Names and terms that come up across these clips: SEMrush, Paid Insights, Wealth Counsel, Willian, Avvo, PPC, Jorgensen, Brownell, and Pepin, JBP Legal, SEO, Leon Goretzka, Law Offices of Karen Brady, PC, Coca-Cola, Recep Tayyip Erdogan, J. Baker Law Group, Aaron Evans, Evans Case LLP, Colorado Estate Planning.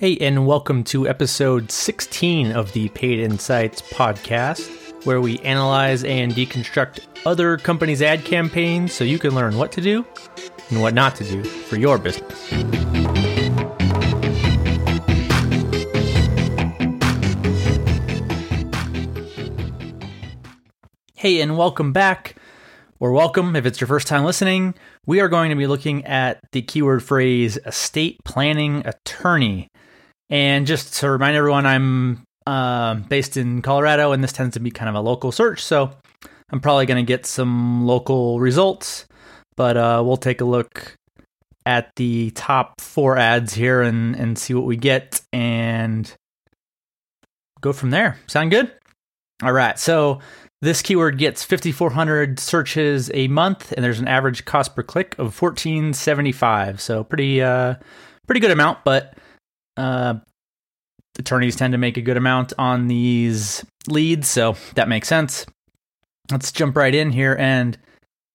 Hey, and welcome to episode 16 of the Paid Insights podcast, where we analyze and deconstruct other companies' ad campaigns so you can learn what to do and what not to do for your business. Hey, and welcome back, or welcome if it's your first time listening. We are going to be looking at the keyword phrase estate planning attorney. And just to remind everyone, I'm based in Colorado, and this tends to be kind of a local search, so I'm probably going to get some local results, but we'll take a look at the top four ads here and see what we get and go from there. Sound good? All right, so this keyword gets 5,400 searches a month, and there's an average cost per click of $14.75, so pretty good amount, but attorneys tend to make a good amount on these leads, so that makes sense. Let's jump right in here, and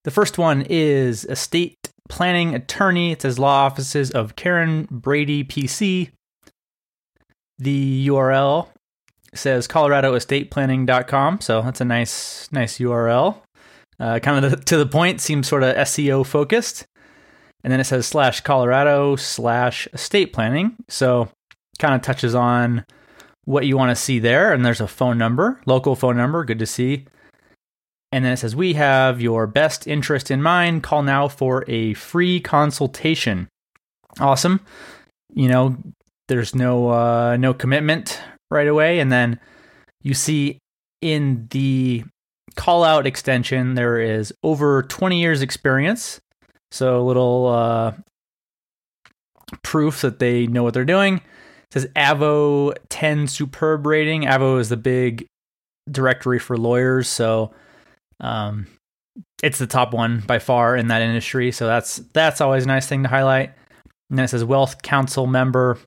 the first one is estate planning attorney. It says Law Offices of Karen Brady, PC. The URL says coloradoestateplanning.com, so that's a nice URL. Kind of to the point, seems sort of SEO focused. And then it says /Colorado/estate planning. So kind of touches on what you want to see there. And there's a phone number, local phone number. Good to see. And then it says, we have your best interest in mind. Call now for a free consultation. Awesome. You know, there's no commitment right away. And then you see in the call out extension, there is over 20 years experience. So a little proof that they know what they're doing. It says Avvo 10 Superb rating. Avvo is the big directory for lawyers, so it's the top one by far in that industry. So that's always a nice thing to highlight. And then it says Wealth Counsel member.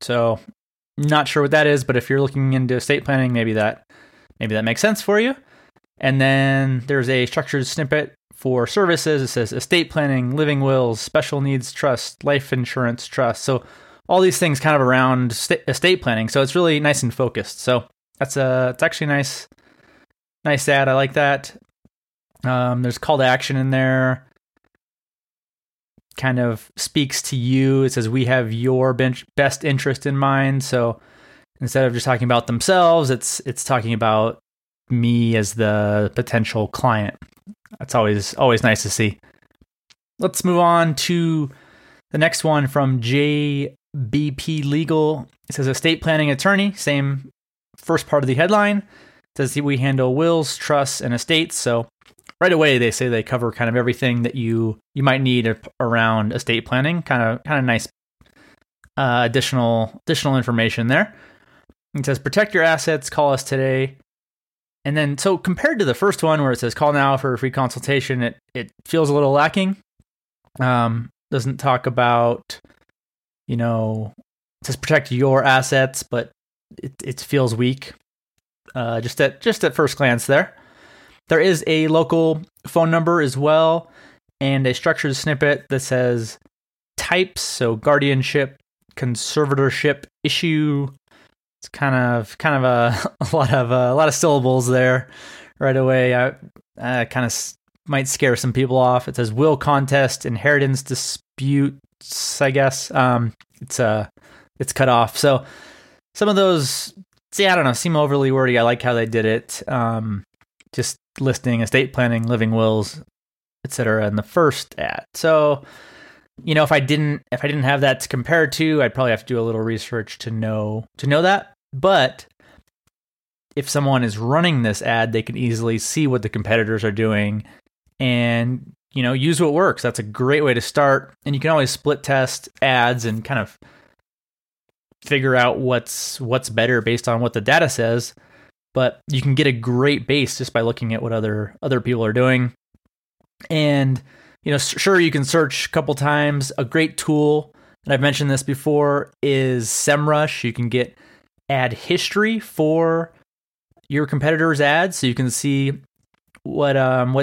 So not sure what that is, but if you're looking into estate planning, maybe that makes sense for you. And then there's a structured snippet for services. It says estate planning, living wills, special needs trust, life insurance trust. So all these things kind of around estate planning. So it's really nice and focused. So it's actually nice ad. I like that. There's call to action in there. Kind of speaks to you. It says we have your best interest in mind. So instead of just talking about themselves, it's talking about me as the potential client. That's always nice to see. Let's move on to the next one from JBP Legal. It says estate planning attorney, same first part of the headline. It says we handle wills, trusts, and estates. So right away they say they cover kind of everything that you might need around estate planning. Kind of nice additional information there. It says protect your assets, call us today. And then, so compared to the first one where it says call now for a free consultation, it feels a little lacking. Doesn't talk about, you know, it says protect your assets, but it feels weak. Just at first glance there. There is a local phone number as well and a structured snippet that says types, so guardianship, conservatorship, issue. It's kind of a lot of syllables there right away. I kind of might scare some people off. It says will contest, inheritance disputes, I guess. It's cut off. So some of those, I don't know, seem overly wordy. I like how they did it. Just listing estate planning, living wills, etc. in the first ad. So, you know, if I didn't have that to compare to, I'd probably have to do a little research to know that. But if someone is running this ad, they can easily see what the competitors are doing and, you know, use what works. That's a great way to start. And you can always split test ads and kind of figure out what's better based on what the data says. But you can get a great base just by looking at what other people are doing. And, you know, sure, you can search a couple times. A great tool, and I've mentioned this before, is SEMrush. You can get ad history for your competitor's ads, so you can see what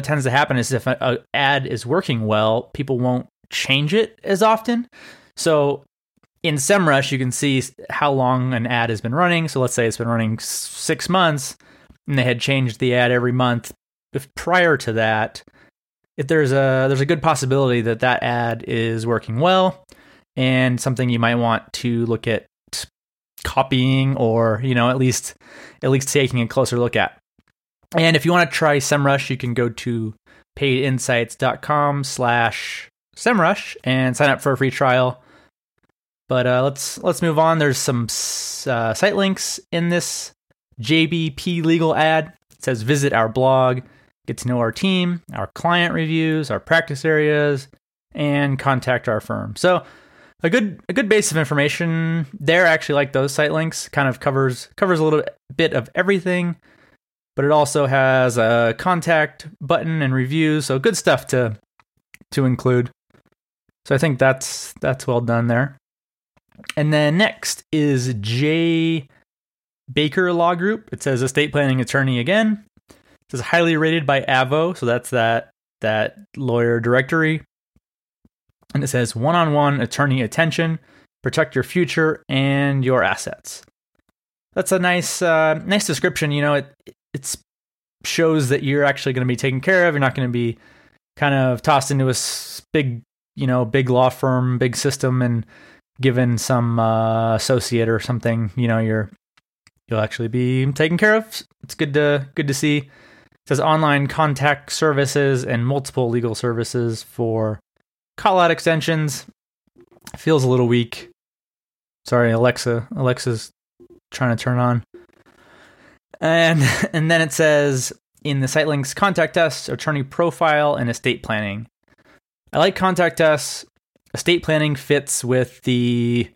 tends to happen is if an ad is working well, people won't change it as often. So In SEMrush, you can see how long an ad has been running. So let's say it's been running 6 months, and they had changed the ad every month. If prior to that, if there's a good possibility that that ad is working well, and something you might want to look at copying, or at least taking a closer look at. And if you want to try SEMrush, you can go to paidinsights.com/SEMrush and sign up for a free trial. But let's move on. There's some site links in this JBP Legal ad. It says visit our blog, get to know our team, our client reviews, our practice areas, and contact our firm. So a good base of information there. I actually like those site links. Kind of covers a little bit of everything. But it also has a contact button and reviews, so good stuff to include. So I think that's well done there. And then next is J. Baker Law Group. It says estate planning attorney again. It says highly rated by Avvo, so that's that lawyer directory. And it says one-on-one attorney attention, protect your future and your assets. That's a nice description. It shows that you're actually going to be taken care of. You're not going to be kind of tossed into a big law firm, big system, and given some associate or something. You'll actually be taken care of. It's good to see. It says online contact services and multiple legal services for call-out extensions. Feels a little weak. Sorry, Alexa. Alexa's trying to turn on. And then it says, in the site links, contact us, attorney profile, and estate planning. I like contact us. Estate planning fits with the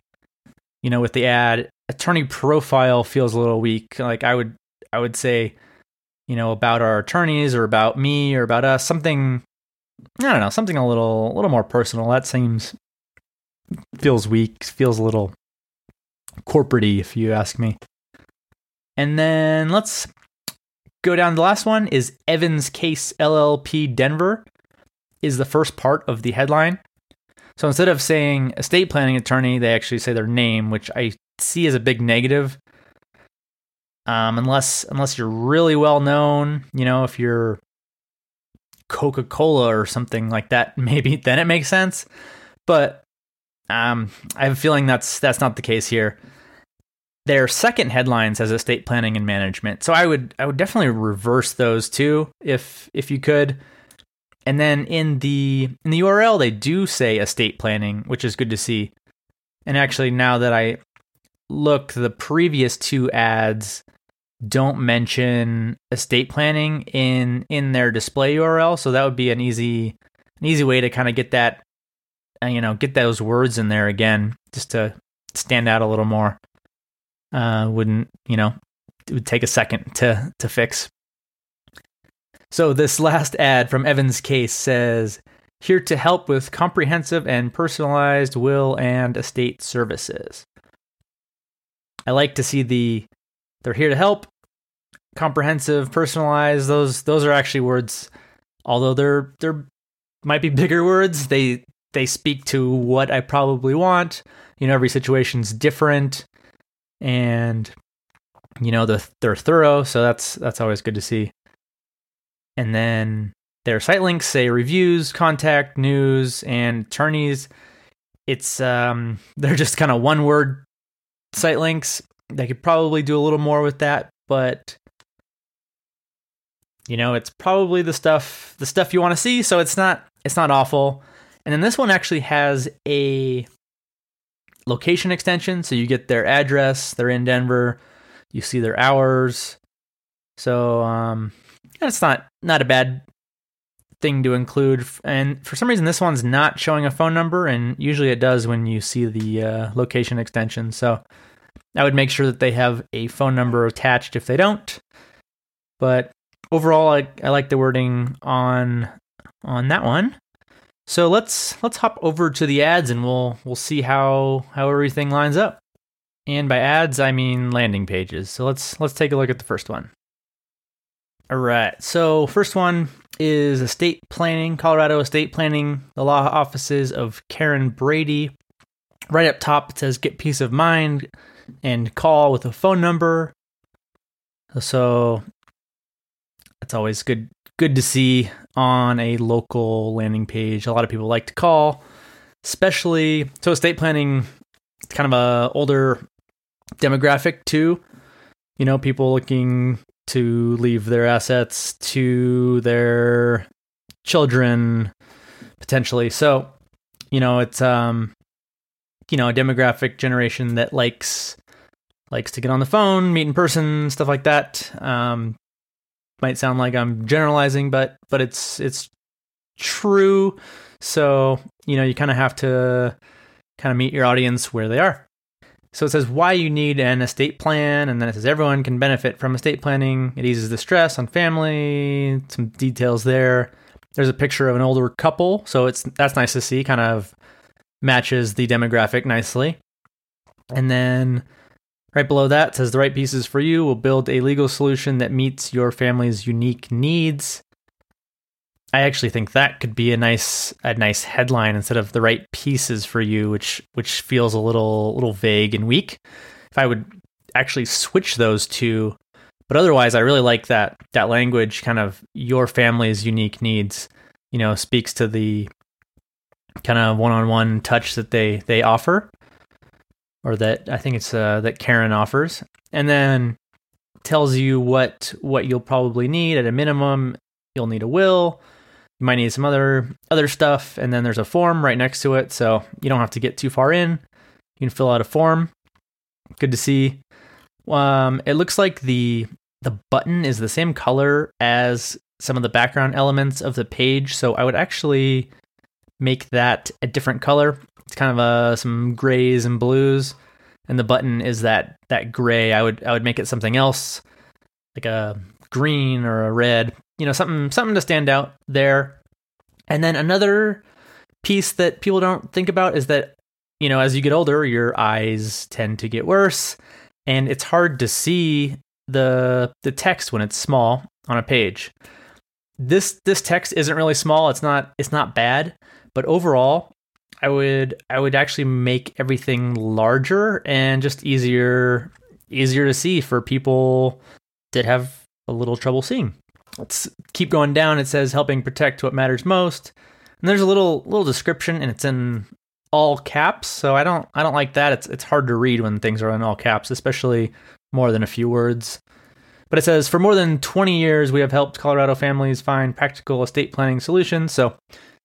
ad. Attorney profile feels a little weak. Like I would say, about our attorneys or about me or about us, something, I don't know, something a little more personal. That feels weak, feels a little corporate-y, if you ask me. And then let's go down. The last one is Evans Case LLP Denver is the first part of the headline. So instead of saying estate planning attorney, they actually say their name, which I see as a big negative. Unless you're really well known, if you're Coca-Cola or something like that, maybe then it makes sense. But I have a feeling that's not the case here. Their second headline says estate planning and management. So I would definitely reverse those two if you could. And then in the URL, they do say estate planning, which is good to see. And actually, now that I look, the previous two ads don't mention estate planning in their display URL. So that would be an easy way to kind of get that, get those words in there again, just to stand out a little more. It would take a second to fix. So this last ad from Evans Case says, here to help with comprehensive and personalized will and estate services. I like to see they're here to help, comprehensive, personalized. Those are actually words, although they're might be bigger words. They speak to what I probably want. Every situation's different. And they're thorough, so that's always good to see. And then their site links say reviews, contact, news, and attorneys. It's they're just kind of one word site links. They could probably do a little more with that, but it's probably the stuff you want to see, so it's not awful. And then this one actually has a location extension, so you get their address. They're in Denver. You see their hours. So that's not a bad thing to include. And for some reason, this one's not showing a phone number, and usually it does when you see the location extension. So I would make sure that they have a phone number attached if they don't. But overall, I like the wording on that one. So let's hop over to the ads, and we'll see how everything lines up. And by ads, I mean landing pages. So let's take a look at the first one. All right. So first one is estate planning, Colorado Estate Planning, the Law Offices of Karen Brady. Right up top, it says get peace of mind and call with a phone number. So that's always good to see on a local landing page. A lot of people like to call, especially, so estate planning, it's kind of a older demographic too. You know, people looking to leave their assets to their children potentially. So, you know, it's, you know, a demographic generation that likes to get on the phone, meet in person, stuff like that. Might sound like I'm generalizing, but it's true. So, you know, you kind of have to kind of meet your audience where they are. So it says why you need an estate plan, and then it says everyone can benefit from estate planning. It eases the stress on family, some details there. There's a picture of an older couple, so that's nice to see, kind of matches the demographic nicely. And then right below that says the right pieces for you will build a legal solution that meets your family's unique needs. I actually think that could be a nice headline instead of the right pieces for you, which feels a little vague and weak. If I would actually switch those two, but otherwise I really like that language, kind of your family's unique needs, you know, speaks to the kind of one-on-one touch that they offer, or that I think it's that Karen offers, and then tells you what you'll probably need. At a minimum, you'll need a will. You might need some other stuff, and then there's a form right next to it, so you don't have to get too far in. You can fill out a form. Good to see. It looks like the button is the same color as some of the background elements of the page, so I would actually make that a different color. It's kind of some grays and blues, and the button is that gray. I would make it something else, like a green or a red. You know, something to stand out there. And then another piece that people don't think about is that, you know, as you get older, your eyes tend to get worse, and it's hard to see the text when it's small on a page. This text isn't really small. It's not bad, but overall, I would actually make everything larger and just easier to see for people that have a little trouble seeing. Let's keep going down. It says helping protect what matters most, and there's a little description, and it's in all caps. So I don't like that. It's hard to read when things are in all caps, especially more than a few words. But it says for more than 20 years, we have helped Colorado families find practical estate planning solutions. So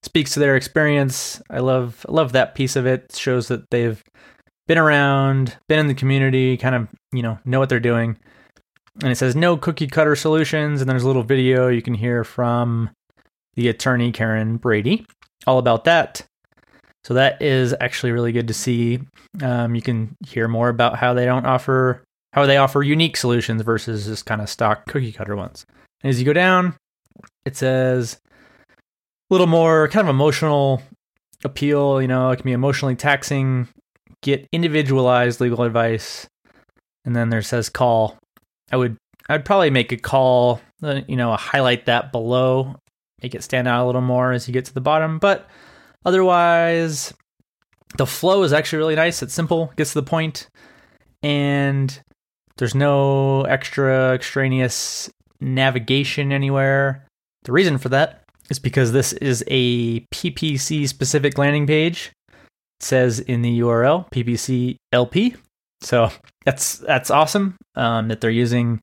speaks to their experience. I love that piece of it. It shows that they've been around, been in the community, kind of, you know what they're doing. And it says no cookie cutter solutions. And there's a little video you can hear from the attorney, Karen Brady, all about that. So that is actually really good to see. You can hear more about how they offer unique solutions versus just kind of stock cookie cutter ones. And as you go down, it says a little more kind of emotional appeal. You know, it can be emotionally taxing. Get individualized legal advice. And then there says call. I'd probably make a call, you know, highlight that below, make it stand out a little more as you get to the bottom. But otherwise, the flow is actually really nice. It's simple, gets to the point, and there's no extra extraneous navigation anywhere. The reason for that is because this is a PPC specific landing page. It says in the URL, PPC LP. So that's awesome that they're using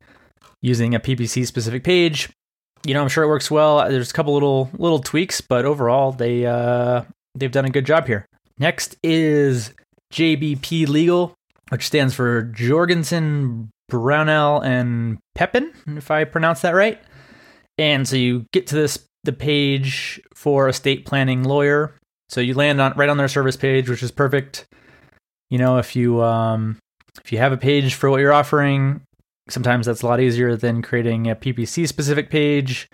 a PPC specific page. You know, I'm sure it works well. There's a couple little tweaks, but overall they've done a good job here. Next is JBP Legal, which stands for Jorgensen, Brownell, and Pepin, if I pronounce that right. And so you get to the page for estate planning lawyer. So you land right on their service page, which is perfect. You know, if you have a page for what you're offering, sometimes that's a lot easier than creating a PPC specific page,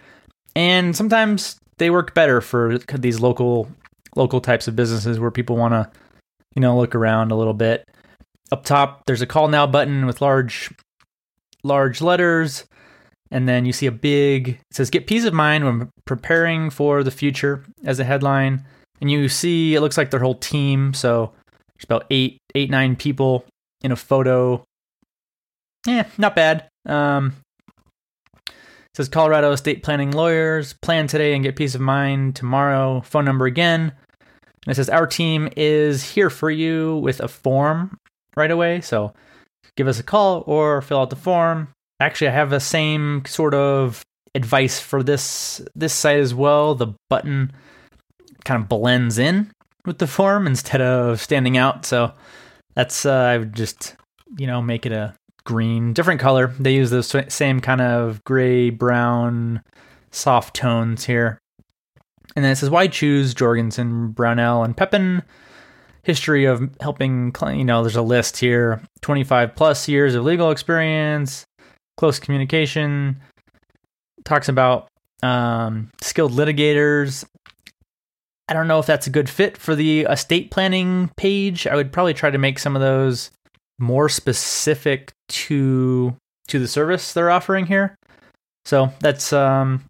and sometimes they work better for these local types of businesses where people want to, you know, look around a little bit. Up top, there's a call now button with large letters, and then you see it says get peace of mind when preparing for the future as a headline, and you see it looks like their whole team, so There's about eight, nine people in a photo. Not bad. It says Colorado Estate Planning Lawyers, plan today and get peace of mind tomorrow. Phone number again. And it says our team is here for you with a form right away. So give us a call or fill out the form. Actually, I have the same sort of advice for this site as well. The button kind of blends in with the form instead of standing out. So that's, I would just, make it a green, different color. They use those same kind of gray, brown, soft tones here. And then it says, why choose Jorgensen, Brownell, and Pepin? History of helping, there's a list here. 25 plus years of legal experience, close communication, talks about skilled litigators. I don't know if that's a good fit for the estate planning page. I would probably try to make some of those more specific to the service they're offering here. So that's kind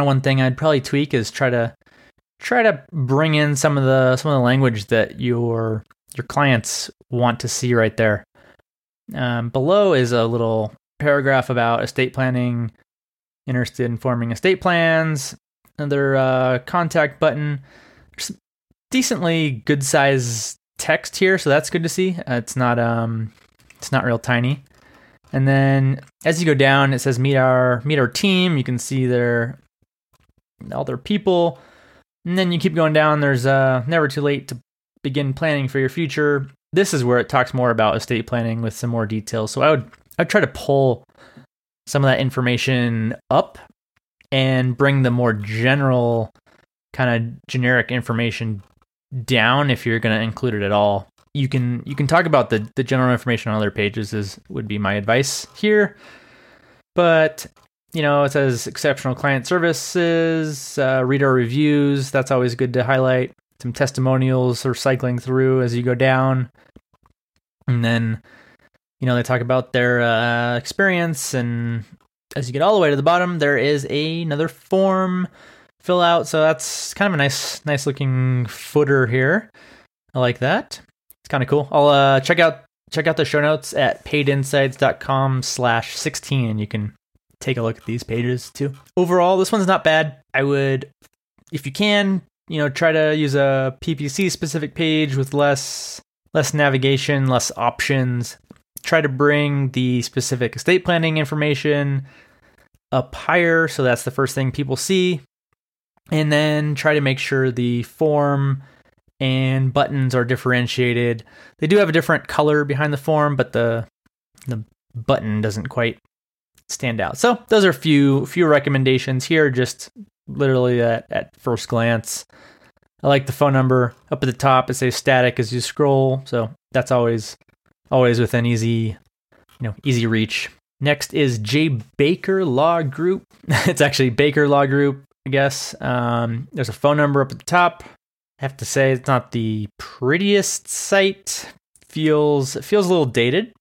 of one thing I'd probably tweak is try to bring in some of the language that your clients want to see right there. Below is a little paragraph about estate planning, interested in forming estate plans, another contact button. There's decently good size text here, so that's good to see. It's not real tiny. And then as you go down, it says meet our team. You can see all their people. And then you keep going down. There's never too late to begin planning for your future. This is where it talks more about estate planning with some more details. So I'd try to pull some of that information up and bring the more general kind of generic information down if you're going to include it at all. You can talk about the general information on other pages would be my advice here. But, it says exceptional client services, read our reviews. That's always good to highlight. Some testimonials are cycling through as you go down. And then, they talk about their experience. And as you get all the way to the bottom, there is another form fill out. So that's kind of a nice looking footer here. I like that. It's kind of cool. I'll check out the show notes at paidinsights.com/16, and you can take a look at these pages too. Overall, this one's not bad. I would, if you can, try to use a PPC specific page with less navigation, less options. Try to bring the specific estate planning information up higher, so that's the first thing people see. And then try to make sure the form and buttons are differentiated. They do have a different color behind the form, but the button doesn't quite stand out. So those are a few recommendations here, just literally at first glance. I like the phone number up at the top. It says static as you scroll, so that's always with an easy reach. Next is J. Baker Law Group. It's actually Baker Law Group, I guess. There's a phone number up at the top. I have to say it's not the prettiest site. It feels a little dated,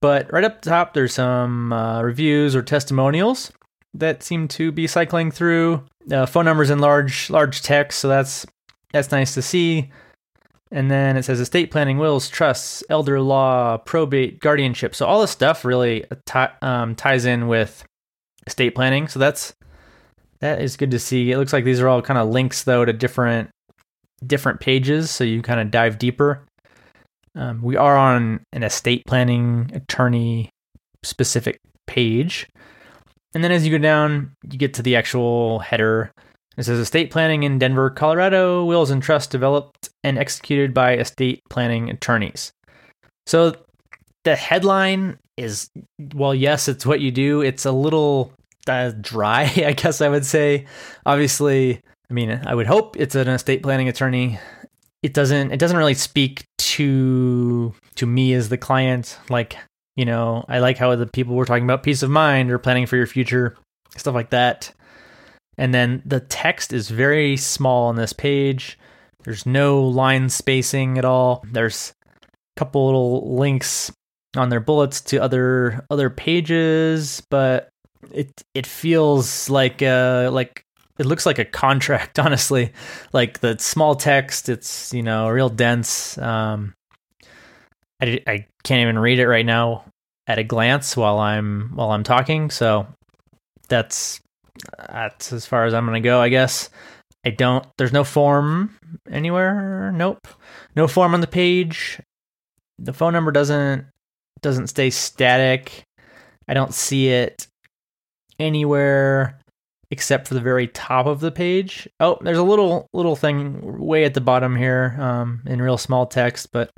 but right up the top there's some reviews or testimonials that seem to be cycling through. Phone numbers in large text, so that's nice to see. And then it says estate planning, wills, trusts, elder law, probate, guardianship. So all this stuff really ties in with estate planning. So that is good to see. It looks like these are all kind of links though to different pages, so you kind of dive deeper. We are on an estate planning attorney specific page. And then as you go down, you get to the actual header. It says estate planning in Denver, Colorado, wills and trusts developed and executed by estate planning attorneys. So the headline is, well, yes, it's what you do. It's a little dry, I guess I would say. Obviously, I would hope it's an estate planning attorney. It doesn't really speak to me as the client. Like, I like how the people were talking about peace of mind or planning for your future, stuff like that. And then the text is very small on this page. There's no line spacing at all. There's a couple little links on their bullets to other pages, but it feels like it looks like a contract, honestly, like the small text. It's, you know, real dense. I can't even read it right now at a glance while I'm talking. So that's as far as I'm going to go, I guess. There's no form anywhere. Nope. No form on the page. The phone number doesn't stay static. I don't see it anywhere except for the very top of the page. Oh, there's a little thing way at the bottom here, in real small text, but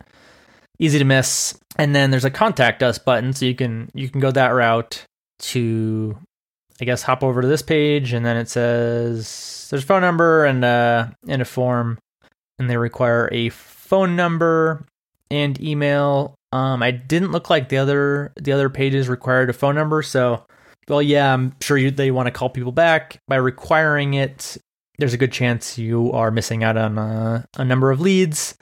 easy to miss. And then there's a contact us button, so you can go that route to, I guess, hop over to this page, and then it says there's a phone number and a form, and they require a phone number and email. I didn't look like the other pages required a phone number, so, well, yeah, I'm sure they want to call people back. By requiring it, there's a good chance you are missing out on a number of leads.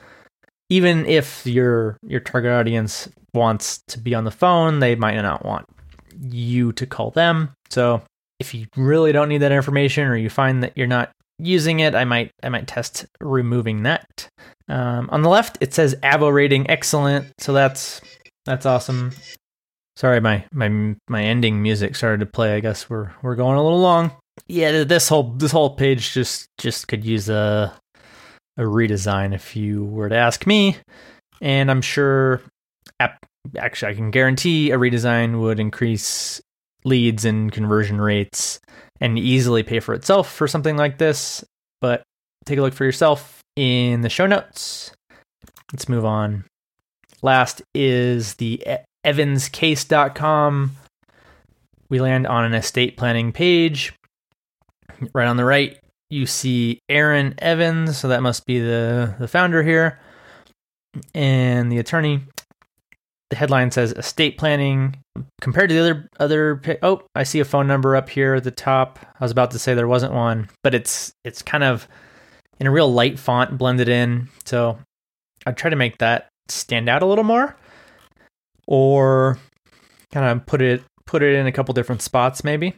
Even if your target audience wants to be on the phone, they might not want you to call them. So if you really don't need that information, or you find that you're not using it, I might test removing that. On the left, it says Avvo rating excellent. So that's awesome. Sorry, my ending music started to play. I guess we're going a little long. Yeah, this whole page just could use a redesign if you were to ask me. And I'm sure, actually, I can guarantee a redesign would increase leads and conversion rates and easily pay for itself for something like this. But take a look for yourself in the show notes. Let's move on. Last is the evanscase.com. We land on an estate planning page. Right on the right, you see Aaron Evans, so that must be the founder here, and the attorney. The headline says estate planning compared to the other. Oh, I see a phone number up here at the top. I was about to say there wasn't one, but it's kind of in a real light font blended in. So I'd try to make that stand out a little more, or kind of put it in a couple different spots maybe.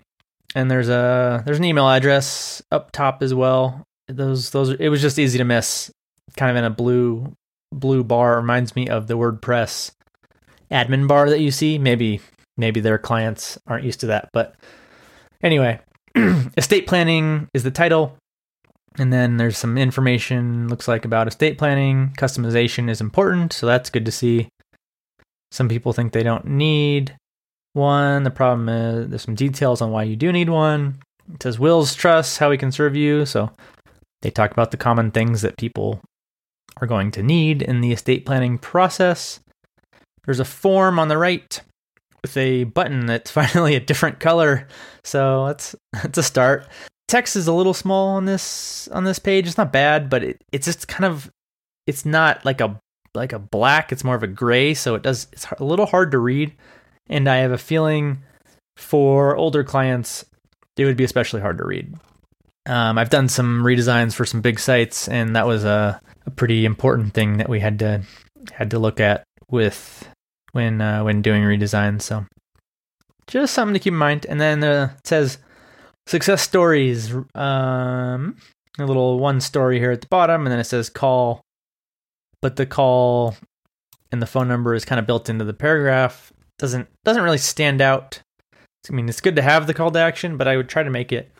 And there's an email address up top as well. Those it was just easy to miss. Kind of in a blue bar, reminds me of the WordPress admin bar that you see. Maybe their clients aren't used to that, but anyway, estate planning is the title, and then there's some information, looks like, about estate planning. Customization is important, so that's good to see. Some people think they don't need one. The problem is there's some details on why you do need one. It says wills, trusts, how we can serve you. So they talk about the common things that people are going to need in the estate planning process. There's a form on the right with a button that's finally a different color. So that's a start. Text is a little small on this page. It's not bad, but it's just kind of, it's not like a black, it's more of a gray, so it's a little hard to read, and I have a feeling for older clients it would be especially hard to read. I've done some redesigns for some big sites, and that was a pretty important thing that we had to look at with when doing redesigns. So just something to keep in mind. And then it says success stories, a little one story here at the bottom, and then it says call, but the call and the phone number is kind of built into the paragraph. Doesn't really stand out. I mean, it's good to have the call to action, but I would try to make it,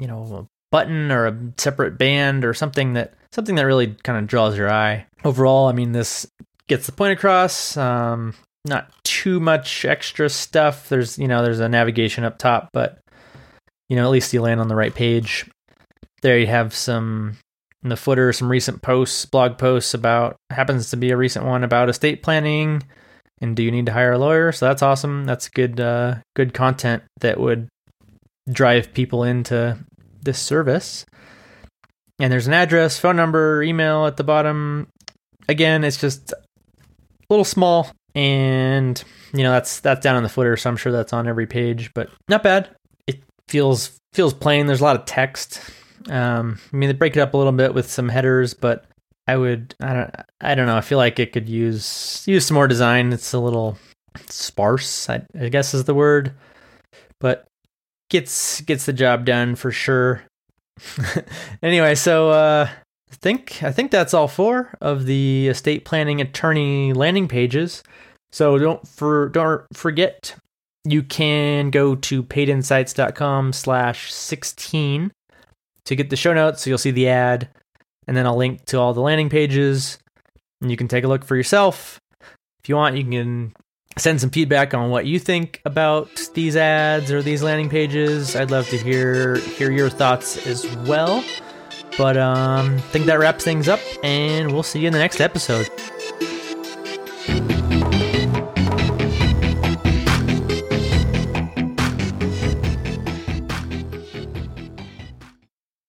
you know, a button or a separate band or something that really kind of draws your eye. Overall, I mean, this gets the point across. Not too much extra stuff. There's a navigation up top, but, you know, at least you land on the right page. There you have in the footer, some recent posts, blog posts about, happens to be a recent one about estate planning and do you need to hire a lawyer? So that's awesome. That's good content that would drive people into this service. And there's an address, phone number, email at the bottom. Again, it's just a little small, and, you know, that's down in the footer, so I'm sure that's on every page, but not bad. It feels plain. There's a lot of text. I mean, they break it up a little bit with some headers, but I don't know. I feel like it could use some more design. It's a little sparse, I guess is the word, but gets the job done for sure. Anyway, so I think that's all four of the estate planning attorney landing pages. So don't forget, you can go to paidinsights.com/16 to get the show notes. So you'll see the ad, and then I'll link to all the landing pages, and you can take a look for yourself. If you want, you can send some feedback on what you think about these ads or these landing pages. I'd love to hear your thoughts as well. But I think that wraps things up, and we'll see you in the next episode.